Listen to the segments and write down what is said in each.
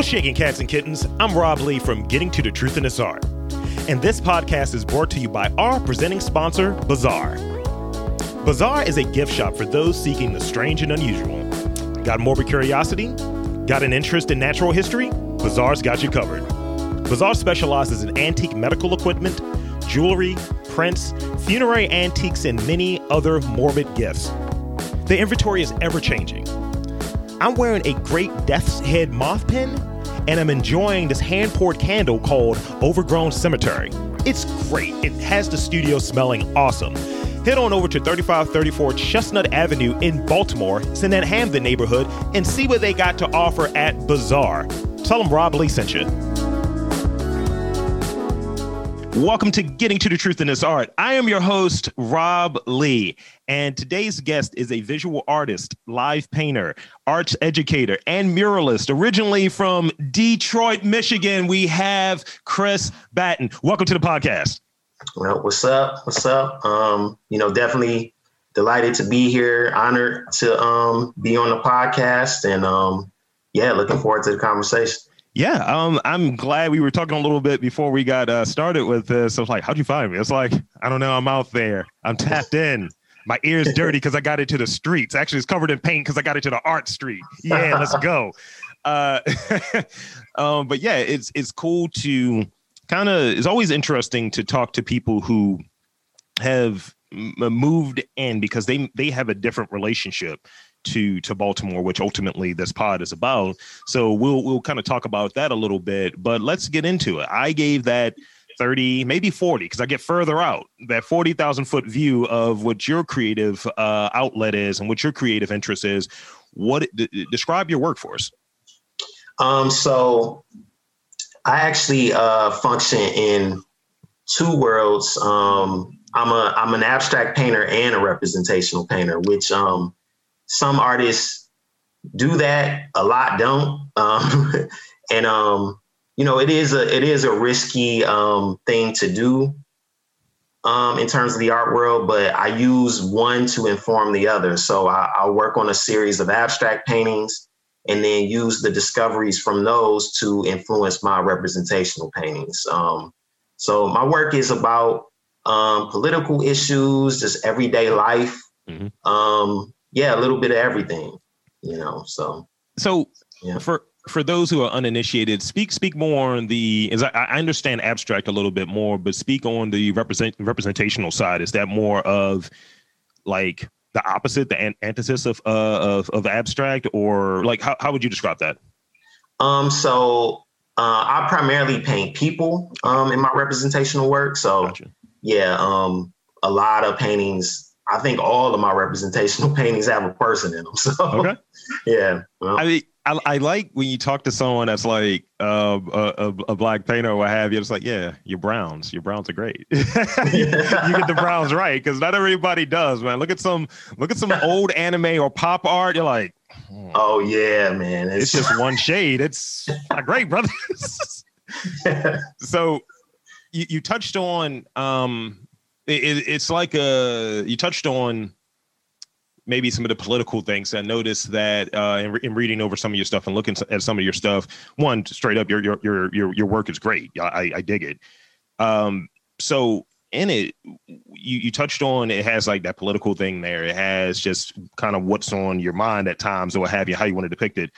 What's shaking, cats and kittens? I'm Rob Lee from Getting to the Truth in Its Art, and this podcast is brought to you by our presenting sponsor, Bazaar. Bazaar is a gift shop for those seeking the strange and unusual. Got morbid curiosity? Got an interest in natural history? Bazaar's got you covered. Bazaar specializes in antique medical equipment, jewelry, prints, funerary antiques, and many other morbid gifts. The inventory is ever-changing. I'm wearing a great death's head moth pin, and I'm enjoying this hand-poured candle called Overgrown Cemetery. It's great. It has the studio smelling awesome. Head on over to 3534 Chestnut Avenue in Baltimore, Sydenham's neighborhood, and see what they got to offer at Bazaar. Tell them Rob Lee sent you. Welcome to Getting to the Truth in Its Art. I am your host, Rob Lee, and today's guest is a visual artist, live painter, arts educator, and muralist. Originally from Detroit, Michigan, we have Chris Batten. Welcome to the podcast. Well, what's up? What's up? Definitely delighted to be here, honored to be on the podcast, and looking forward to the conversation. Yeah, I'm glad we were talking a little bit before we got started with this. I was like, how'd you find me? It's like, I don't know. I'm out there. I'm tapped in. My ear's dirty because I got into the streets. Actually, it's covered in paint because I got into the art street. Yeah, let's go. But yeah, it's cool to kind of, it's always interesting to talk to people who have moved in because they have a different relationship to Baltimore, which ultimately this pod is about. So we'll kind of talk about that a little bit, but let's get into it. I gave that 30, maybe 40, because I get further out, that 40,000 foot view of what your creative outlet is and what your creative interest is. Describe your work for us. So I actually function in two worlds. I'm an abstract painter and a representational painter, which some artists do that, a lot don't. It is a risky thing to do in terms of the art world, but I use one to inform the other. So I'll work on a series of abstract paintings and then use the discoveries from those to influence my representational paintings. So my work is about political issues, just everyday life. Mm-hmm. A little bit of everything, . For those who are uninitiated, speak more on I understand abstract a little bit more, but speak on the representational side. Is that more of like the opposite, the antithesis of abstract, or like, how would you describe that? I primarily paint people, in my representational work. So gotcha. A lot of paintings, I think all of my representational paintings have a person in them. So, okay. Yeah. Well. I mean, I like when you talk to someone that's like a black painter or what have you. It's like, yeah, your browns are great. You get the browns right because not everybody does, man. Look at some old anime or pop art. You're like, oh yeah, man, it's just one shade. It's not great, brother. So, you touched on. You touched on maybe some of the political things. I noticed that in reading over some of your stuff and looking at some of your stuff, one, straight up, your work is great. I dig it. So in it, you touched on, it has like that political thing there. It has just kind of what's on your mind at times or what have you, how you want to depict it.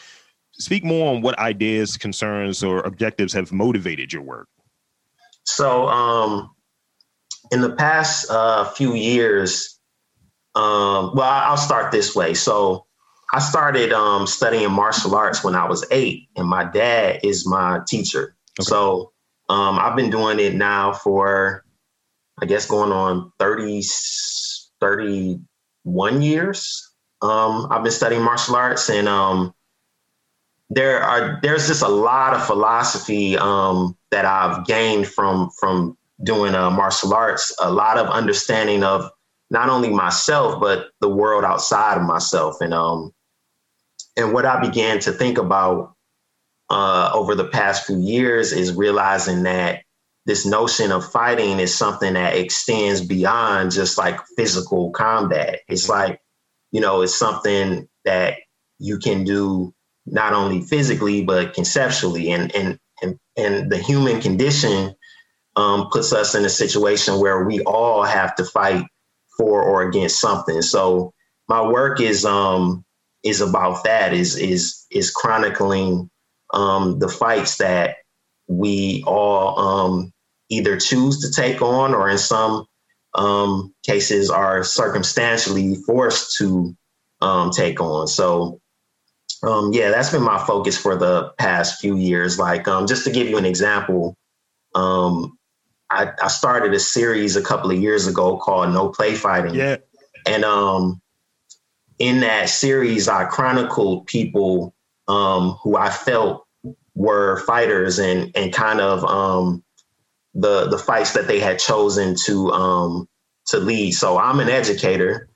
Speak more on what ideas, concerns, or objectives have motivated your work. So, in the past few years, I'll start this way. So I started studying martial arts when I was 8, and my dad is my teacher. Okay. So I've been doing it now for, I guess, going on 31 years. I've been studying martial arts, and there's just a lot of philosophy that I've gained from doing martial arts, a lot of understanding of not only myself, but the world outside of myself. And what I began to think about over the past few years is realizing that this notion of fighting is something that extends beyond just like physical combat. It's like, it's something that you can do not only physically, but conceptually. And the human condition puts us in a situation where we all have to fight for or against something. So my work is about that, is chronicling the fights that we all either choose to take on, or in some cases are circumstantially forced to take on. So yeah, that's been my focus for the past few years. Like, just to give you an example, I started a series a couple of years ago called No Play Fighting. Yeah. And in that series, I chronicled people who I felt were fighters, and kind of the fights that they had chosen to lead. So I'm an educator.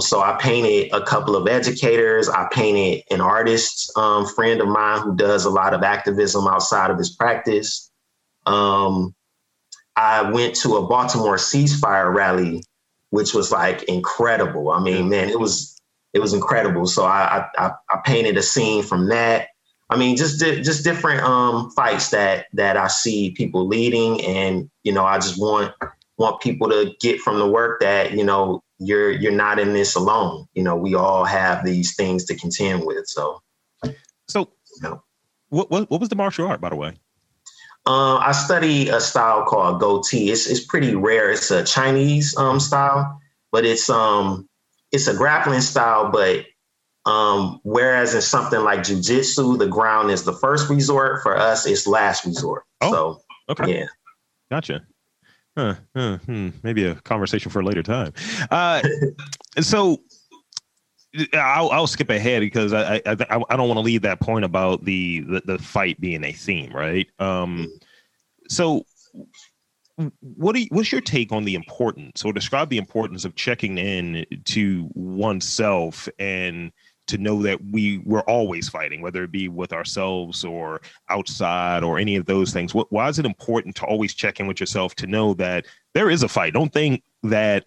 So I painted a couple of educators. I painted an artist friend of mine who does a lot of activism outside of his practice. I went to a Baltimore ceasefire rally, which was like incredible. I mean, man, it was incredible. So I painted a scene from that. I mean, just different fights that I see people leading, and you know, I just want people to get from the work that, you know, you're not in this alone. You know, we all have these things to contend with. So you know. What was the martial art, by the way? I study a style called goatee. It's pretty rare. It's a Chinese style, but it's a grappling style. But whereas in something like jujitsu, the ground is the first resort. For us, it's last resort. Oh, so okay, yeah, gotcha. Maybe a conversation for a later time. So I'll skip ahead because I don't want to leave that point about the fight being a theme, right? So what's your take on the importance, or describe the importance of checking in to oneself and to know that we're always fighting, whether it be with ourselves or outside or any of those things? Why is it important to always check in with yourself to know that there is a fight? Don't think that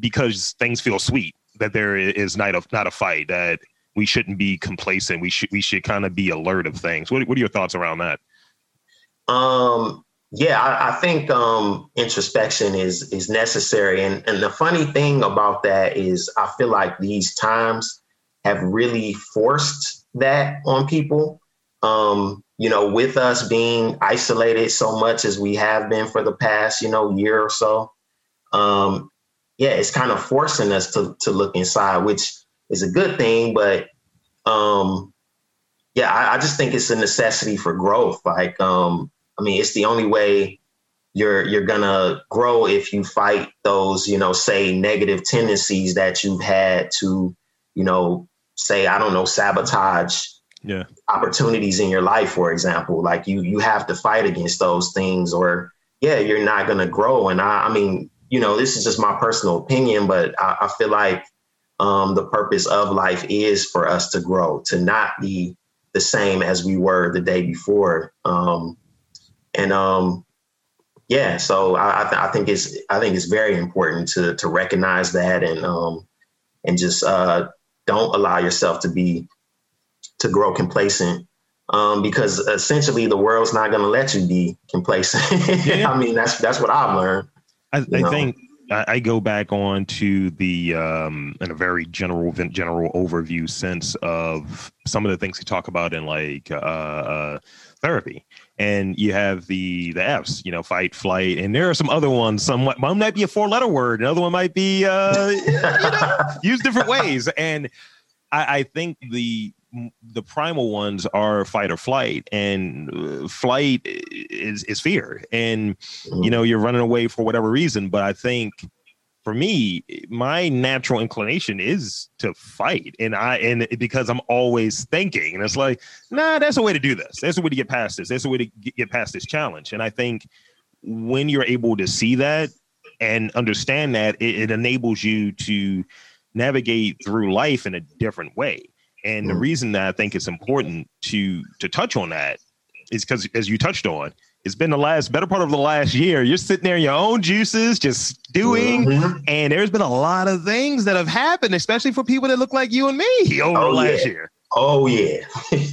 because things feel sweet that there is not a fight, that we shouldn't be complacent. We should kind of be alert of things. What are your thoughts around that? Yeah, I think introspection is necessary. And the funny thing about that is I feel like these times have really forced that on people. You know, with us being isolated so much as we have been for the past, you know, year or so, yeah, it's kind of forcing us to look inside, which is a good thing. But yeah, I just think it's a necessity for growth. Like, I mean, it's the only way you're gonna grow if you fight those, you know, say negative tendencies that you've had to, you know, say, I don't know, sabotage opportunities in your life, for example. Like you have to fight against those things, or yeah, you're not going to grow. And I mean, you know, this is just my personal opinion, but I feel like the purpose of life is for us to grow, to not be the same as we were the day before. Yeah, so I think it's very important to recognize that, and just don't allow yourself to grow complacent, because essentially the world's not going to let you be complacent. Yeah. I mean, that's what I've learned. I think I go back on to the in a very general overview sense of some of the things you talk about in like therapy. And you have the F's, you know, fight, flight, and there are some other ones. One might be a four-letter word, another one might be you know, used different ways. And I think the primal ones are fight or flight, and flight is fear. And you know, you're running away for whatever reason. But I think for me, my natural inclination is to fight, and because I'm always thinking, and it's like, nah, that's a way to do this. That's a way to get past this. That's a way to get past this challenge. And I think when you're able to see that and understand that, it enables you to navigate through life in a different way. And the reason that I think it's important to touch on that is because, as you touched on, it's been the better part of the last year. You're sitting there in your own juices, just doing. And there's been a lot of things that have happened, especially for people that look like you and me over the last year. Oh, yeah.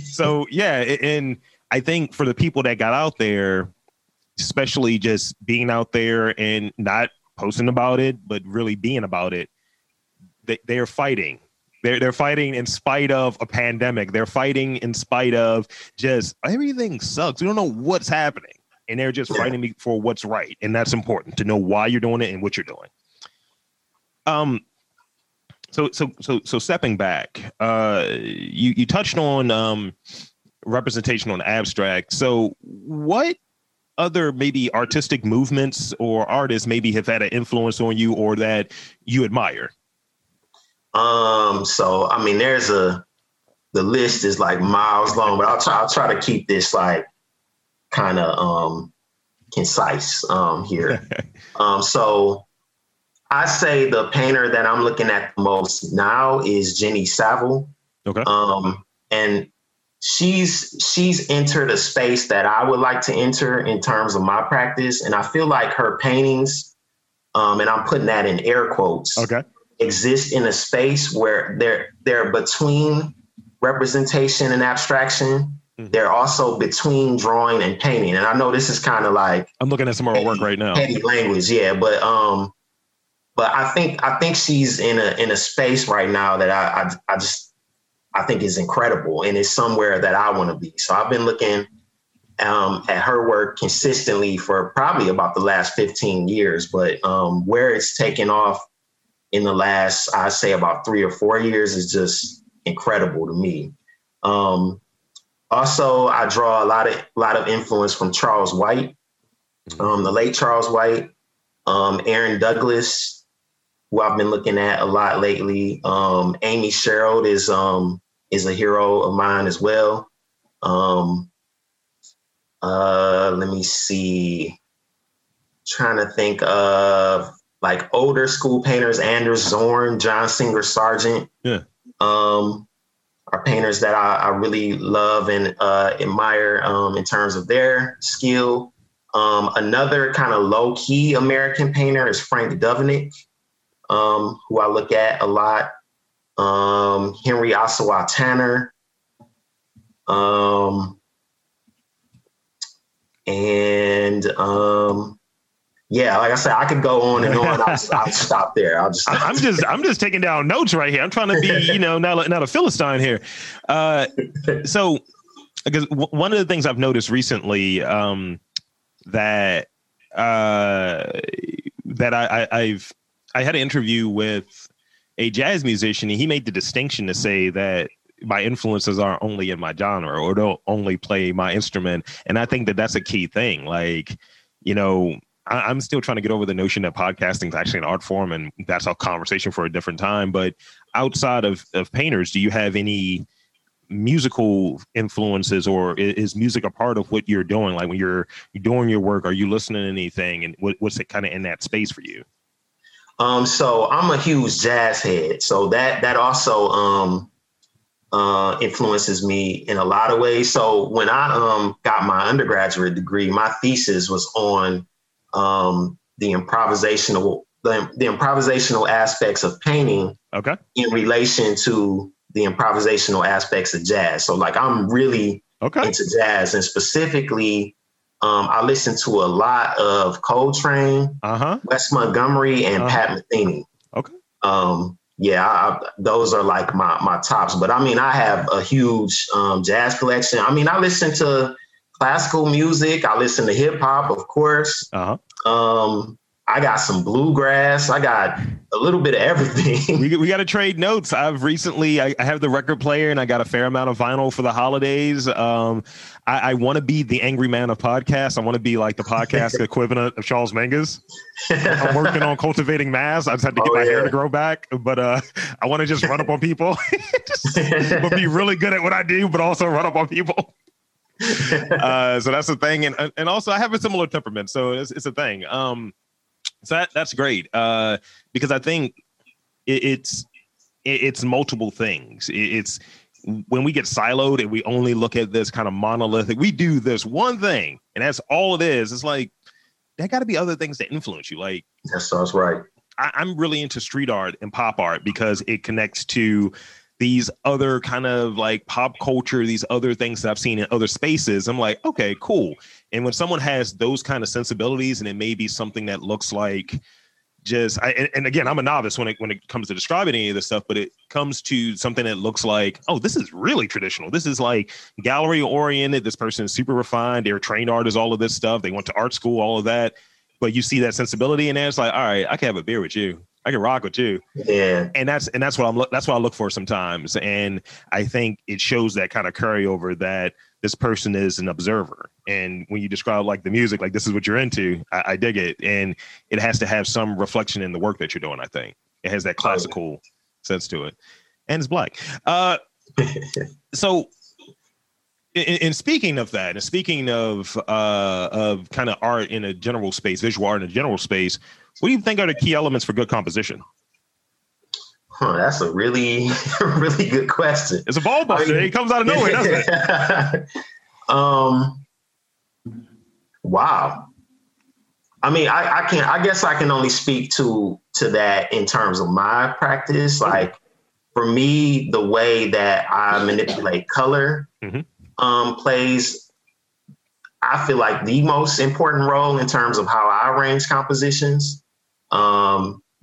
So, yeah. And I think for the people that got out there, especially just being out there and not posting about it, but really being about it, they're fighting. They're fighting in spite of a pandemic. They're fighting in spite of just everything sucks. We don't know what's happening. And they're just fighting me for what's right. And that's important to know why you're doing it and what you're doing. So stepping back, you touched on representation on abstract. So what other maybe artistic movements or artists maybe have had an influence on you or that you admire? So, I mean, the list is like miles long, but I'll try to keep this like kind of, concise, here. So I say the painter that I'm looking at the most now is Jenny Saville. Okay. And she's entered a space that I would like to enter in terms of my practice. And I feel like her paintings, and I'm putting that in air quotes, okay, exist in a space where they're between representation and abstraction. Mm-hmm. They're also between drawing and painting. And I know this is kind of like, I'm looking at some of her work right now. Petty language. Yeah. But I think she's in a space right now that I think is incredible, and it's somewhere that I want to be. So I've been looking at her work consistently for probably about the last 15 years, but where it's taken off in the last, I say about 3 or 4 years, is just incredible to me. Also, I draw a lot of influence from Charles White, the late Charles White, Aaron Douglas, who I've been looking at a lot lately. Amy Sherald is a hero of mine as well. Let me see. I'm trying to think of like older school painters, Anders Zorn, John Singer Sargent. Yeah. Are painters that I really love and admire in terms of their skill. Another kind of low-key American painter is Frank Duvanik, who I look at a lot. Henry Ossawa Tanner. Yeah, like I said, I could go on and on. I'll stop there. I'm just taking down notes right here. I'm trying to be, not a Philistine here. So, because one of the things I've noticed recently, that I had an interview with a jazz musician, and he made the distinction to say that my influences are only in my genre, or don't only play my instrument. And I think that that's a key thing. Like, I'm still trying to get over the notion that podcasting is actually an art form, and that's a conversation for a different time. But outside of painters, do you have any musical influences, or is music a part of what you're doing? Like when you're doing your work, are you listening to anything, and what's it kind of in that space for you? So I'm a huge jazz head. So that also, influences me in a lot of ways. So when I, got my undergraduate degree, my thesis was on, the improvisational aspects of painting, okay, in relation to the improvisational aspects of jazz. So like I'm really into jazz, and specifically I listen to a lot of Coltrane, Wes Montgomery, and Pat Metheny. Okay. Those are like my tops. But I mean, I have a huge jazz collection. I mean, I listen to classical music. I listen to hip hop, of course. I got some bluegrass. I got a little bit of everything. We got to trade notes. I've recently, I have the record player, and I got a fair amount of vinyl for the holidays. I want to be the angry man of podcasts. I want to be like the podcast equivalent of Charles Mingus. I'm working on cultivating mass. I just had to get my hair to grow back, but I want to just run up on people, but be really good at what I do, but also run up on people. So that's the thing. And also I have a similar temperament. So it's a thing. So that's great, because I think it's multiple things. It's when we get siloed and we only look at this kind of monolithic, we do this one thing and that's all it is. It's like, there got to be other things that influence you. Like, that sounds right. I'm really into street art and pop art because it connects to these other kind of like pop culture, these other things that I've seen in other spaces. I'm like, okay, cool. And when someone has those kind of sensibilities, and it may be something that looks like just, and again, I'm a novice when it comes to describing any of this stuff, but it comes to something that looks like, oh, this is really traditional. This is like gallery oriented. This person is super refined. They're trained artists, all of this stuff. They went to art school, all of that. But you see that sensibility in there. It's like, all right, I can have a beer with you. I can rock with you. Yeah. And that's what I look for sometimes. And I think it shows that kind of carryover that this person is an observer. And when you describe like the music, like this is what you're into, I dig it. And it has to have some reflection in the work that you're doing. I think it has that classical sense to it. And it's Black. So in speaking of that, and speaking of kind of art in a general space, visual art in a general space, what do you think are the key elements for good composition? That's a really, really good question. It's a ball buster. It comes out of nowhere, doesn't it? Wow. I mean, I guess I can only speak to that in terms of my practice. Like for me, the way that I manipulate color plays, I feel like, the most important role in terms of how I arrange compositions.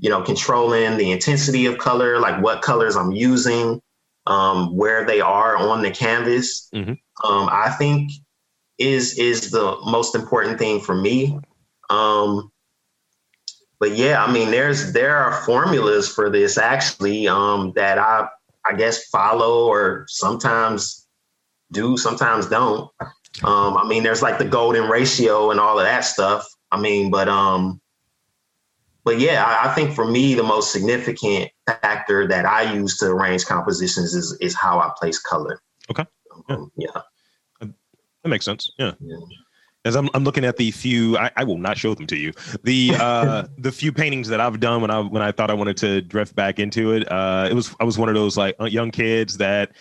You know, controlling the intensity of color, like what colors I'm using, where they are on the canvas, I think is the most important thing for me. But yeah, I mean, there are formulas for this actually, that I guess follow, or sometimes do, sometimes don't. I mean, there's like the golden ratio and all of that stuff. I mean, but yeah, I think for me, the most significant factor that I use to arrange compositions is how I place color. Okay. Yeah. That makes sense. Yeah. As I'm looking at the few, I will not show them to you, the few paintings that I've done when I thought I wanted to drift back into it. I was one of those like young kids that,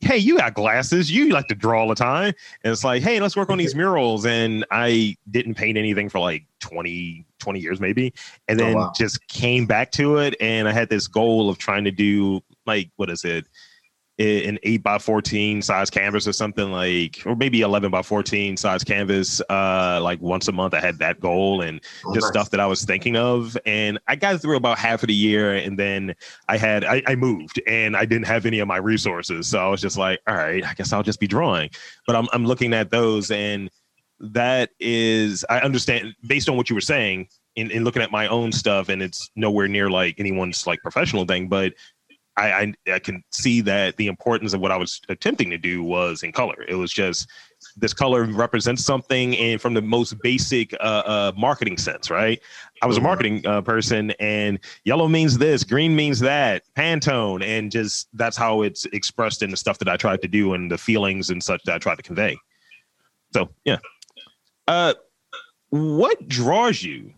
hey, you got glasses, you like to draw all the time. And it's like, hey, let's work on these murals. And I didn't paint anything for like 20 years maybe. And then just came back to it. And I had this goal of trying to do like, what is it? An 8x14 size canvas or something, like, or maybe 11x14 size canvas. Like once a month I had that goal, and just stuff that I was thinking of. And I got through about half of the year, and then I moved and I didn't have any of my resources. So I was just like, all right, I guess I'll just be drawing. But I'm looking at those, and that is, I understand based on what you were saying in looking at my own stuff, and it's nowhere near like anyone's like professional thing, but I can see that the importance of what I was attempting to do was in color. It was just, this color represents something, and from the most basic marketing sense, right? I was a marketing person, and yellow means this, green means that, Pantone, and just that's how it's expressed in the stuff that I tried to do and the feelings and such that I tried to convey. So, yeah. What draws you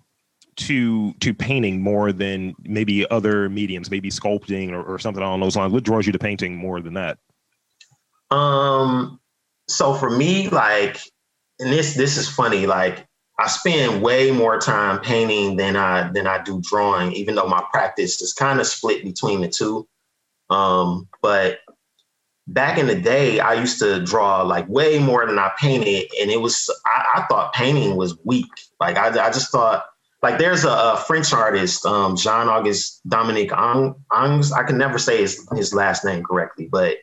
to painting more than maybe other mediums, maybe sculpting or something along those lines? What draws you to painting more than that? So for me, like, and this is funny, like I spend way more time painting than I do drawing, even though my practice is kind of split between the two. But back in the day, I used to draw like way more than I painted. And it was, I thought painting was weak. Like I just thought, like there's a French artist, Jean-Auguste-Dominique Ingres. I can never say his last name correctly, but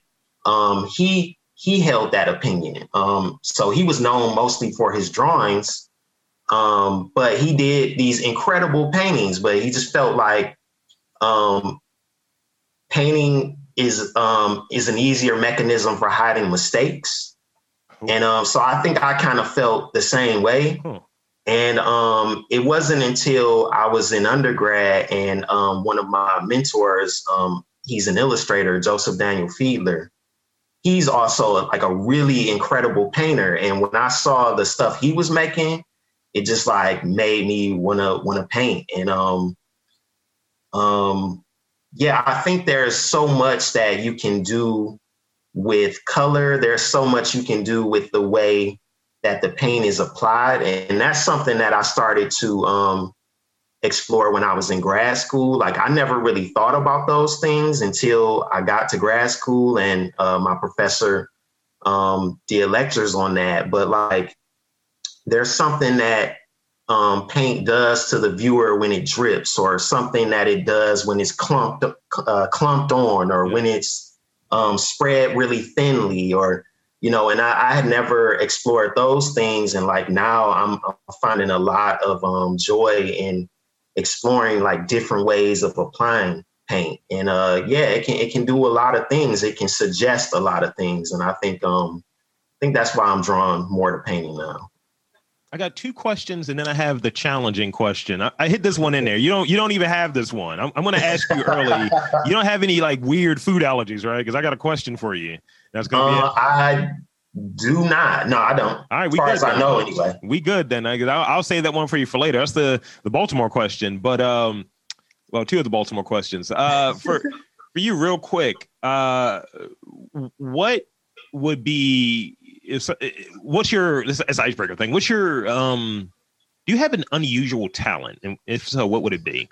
he held that opinion. So he was known mostly for his drawings, but he did these incredible paintings. But he just felt like painting is an easier mechanism for hiding mistakes, and so I think I kind of felt the same way. And it wasn't until I was in undergrad, and one of my mentors, he's an illustrator, Joseph Daniel Fiedler. He's also like a really incredible painter. And when I saw the stuff he was making, it just like made me wanna paint. And yeah, I think there's so much that you can do with color. There's so much you can do with the way that the paint is applied. And that's something that I started to explore when I was in grad school. Like, I never really thought about those things until I got to grad school, and my professor did lectures on that. But like, there's something that paint does to the viewer when it drips, or something that it does when it's clumped on, or when it's spread really thinly, or, you know, and I had never explored those things. And like, now I'm finding a lot of joy in exploring like different ways of applying paint. And it can do a lot of things. It can suggest a lot of things. And I think that's why I'm drawn more to painting now. I got two questions, and then I have the challenging question. I hit this one in there. You don't even have this one. I'm going to ask you early. You don't have any like weird food allergies, right? Because I got a question for you. That's going to be it. I do not. No, I don't. All right, as far as I know, anyway. We good then. I'll save that one for you for later. That's the Baltimore question. But two of the Baltimore questions. For you, real quick, what would be? It's an icebreaker thing. What's your, do you have an unusual talent? And if so, what would it be?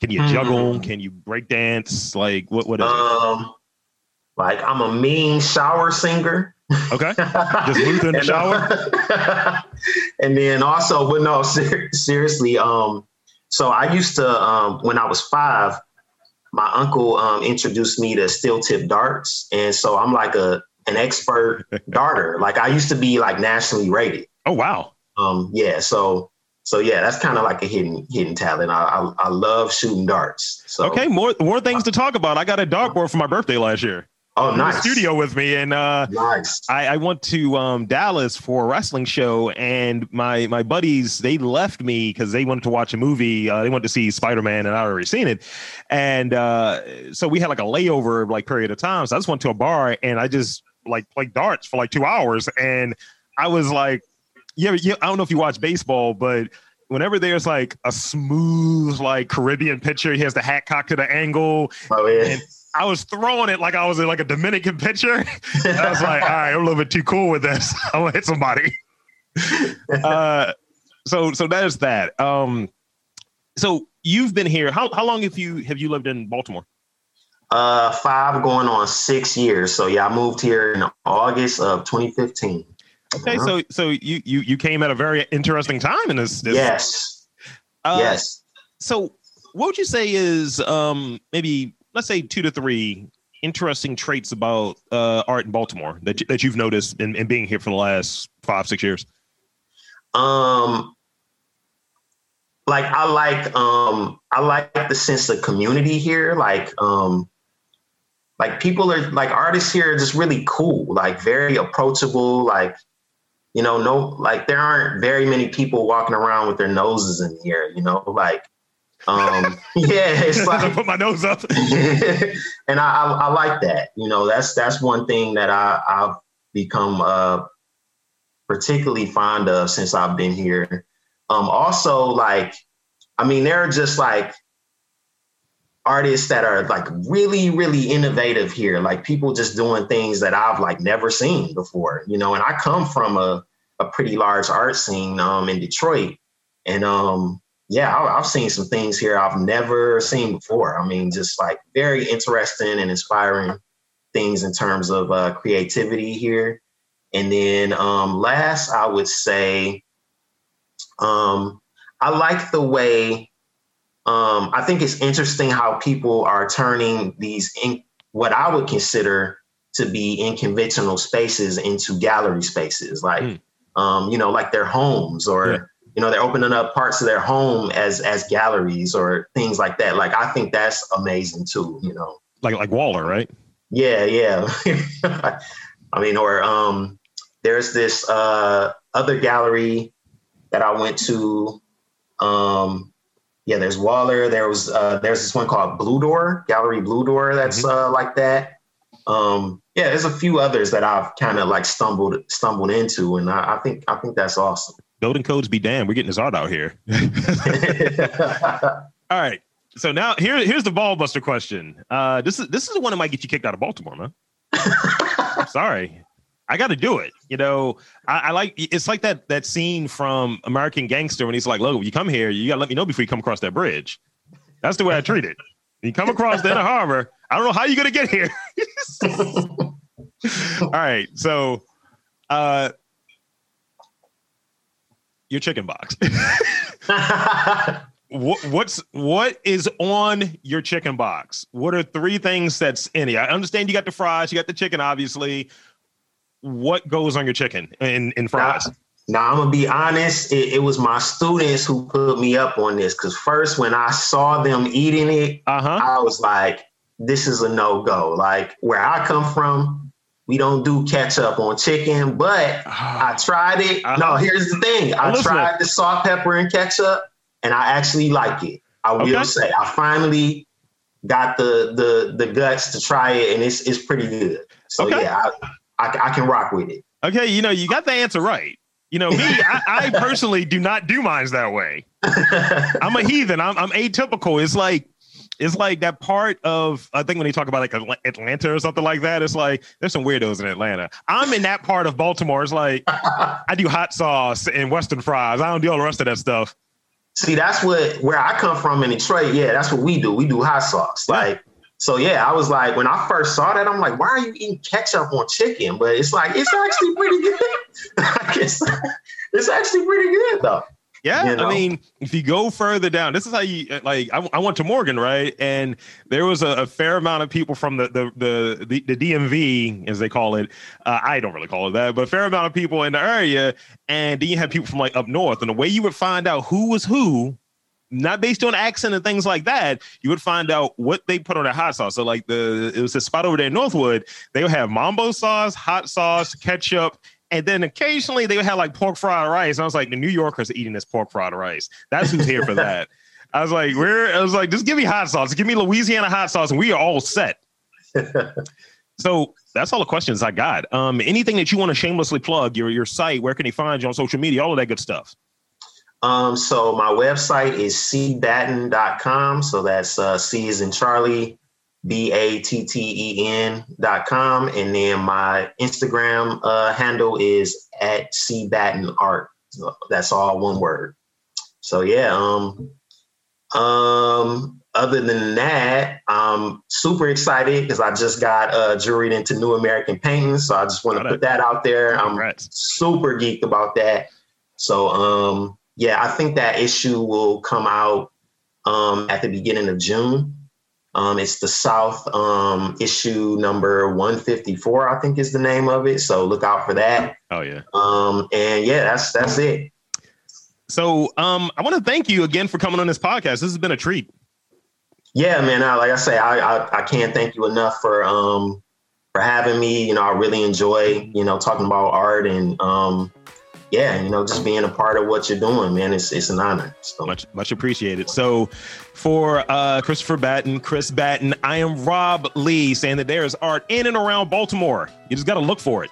Can you juggle? Can you break dance? Like what is it? Like, I'm a mean shower singer. Okay. Just move in the shower. And then also, but no, seriously. So I used to, when I was 5, my uncle, introduced me to steel tip darts. And so I'm like an expert darter. Like, I used to be like nationally rated. Oh, wow. Yeah. So yeah, that's kind of like a hidden talent. I love shooting darts. So. Okay. More things to talk about. I got a dartboard for my birthday last year. Oh, nice. In the studio with me. And, nice. I went to, Dallas for a wrestling show, and my buddies, they left me cause they wanted to watch a movie. They wanted to see Spider-Man, and I already seen it. And, so we had like a layover like period of time. So I just went to a bar, and I just, like play darts for like 2 hours. And I was like, yeah, I don't know if you watch baseball, but whenever there's like a smooth, like Caribbean pitcher, he has the hat cocked at an angle. Oh, yeah. And I was throwing it like I was in like a Dominican pitcher. And I was like, all right, I'm a little bit too cool with this. I'm gonna hit somebody. So that is that. So you've been here. How long have you lived in Baltimore? 5 going on 6 years. So yeah, I moved here in August of 2015. Okay, uh-huh. So you came at a very interesting time in this. Yes. Yes. So what would you say is maybe, let's say, 2 to 3 interesting traits about art in Baltimore that you've noticed in being here for the last 5-6 years? Like, I like the sense of community here. Like people are like, artists here are just really cool, like very approachable, like, you know, no, like there aren't very many people walking around with their noses in the air, you know, like, yeah, it's like, I put my nose up. And I like that, you know, that's one thing that I've become, particularly fond of since I've been here. Also, like, I mean, there are just like artists that are like really, really innovative here. Like, people just doing things that I've like never seen before, you know, and I come from a pretty large art scene in Detroit. And yeah, I've seen some things here I've never seen before. I mean, just like very interesting and inspiring things in terms of creativity here. And then last, I would say, I like the way, I think it's interesting how people are turning these, what I would consider to be unconventional spaces, into gallery spaces, like, you know, like their homes, or, you know, they're opening up parts of their home as galleries or things like that. Like, I think that's amazing too, you know, like Waller, right? Yeah. Yeah. I mean, or, there's this, other gallery that I went to, there's Waller. There's this one called Blue Door, Gallery Blue Door. That's like that. Yeah, there's a few others that I've kind of like stumbled into, and I think that's awesome. Building codes be damned. We're getting this art out here. All right. So now here's the ballbuster question. This is the one that might get you kicked out of Baltimore, man. I'm sorry. I got to do it. You know, I like, it's like that scene from American Gangster when he's like, look, you come here, you got to let me know before you come across that bridge. That's the way I treat it. You come across the inner harbor, I don't know how you're going to get here. All right. So your chicken box. What is on your chicken box? What are three things that's in it? I understand you got the fries, you got the chicken, obviously. What goes on your chicken in fries? Now, I'm going to be honest. It was my students who put me up on this, because first when I saw them eating it, I was like, this is a no-go. Like, where I come from, we don't do ketchup on chicken, but I tried it. No, here's the thing. I tried the salt, pepper, and ketchup, and I actually like it. I will say, I finally got the guts to try it, and it's pretty good. So, yeah, I can rock with it. Okay, you know, you got the answer right. You know, me, I personally do not do mine that way. I'm a heathen. I'm atypical. It's like that part of, I think when they talk about like Atlanta or something like that, it's like, there's some weirdos in Atlanta. I'm in that part of Baltimore. It's like, I do hot sauce and Western fries. I don't do all the rest of that stuff. See, that's where I come from in Detroit. Yeah, that's what we do. We do hot sauce. Like, so yeah, I was like, when I first saw that, I'm like, why are you eating ketchup on chicken? But it's like, it's actually pretty good. It's actually pretty good though. Yeah. You know? I mean, if you go further down, this is how you, like, I went to Morgan, right? And there was a fair amount of people from the DMV, as they call it. I don't really call it that, but a fair amount of people in the area. And then you had people from like up north, and the way you would find out who was who, not based on accent and things like that, you would find out what they put on their hot sauce. So like it was a spot over there in Northwood. They would have mambo sauce, hot sauce, ketchup, and then occasionally they would have like pork fried rice. And I was like, the New Yorkers are eating this pork fried rice. That's who's here for that. I was like, just give me hot sauce. Give me Louisiana hot sauce, and we are all set. So that's all the questions I got. Anything that you want to shamelessly plug, your site, where can they find you on social media, all of that good stuff. So my website is cbatten.com. So that's C as in Charlie, batten.com. And then my Instagram handle is at cbattenart. So that's all one word. So yeah. Other than that, I'm super excited because I just got juried into New American Paintings. So I just want to put that out there. Congrats. I'm super geeked about that. So, yeah, I think that issue will come out at the beginning of June. It's the South issue number 154, I think is the name of it. So look out for that. Oh, yeah. And yeah, that's it. So I want to thank you again for coming on this podcast. This has been a treat. Yeah, man. Like I say, I can't thank you enough for having me. You know, I really enjoy, you know, talking about art and yeah, you know, just being a part of what you're doing, man, it's an honor. So. Much appreciated. So for Christopher Batten, Chris Batten, I am Rob Lee, saying that there is art in and around Baltimore. You just got to look for it.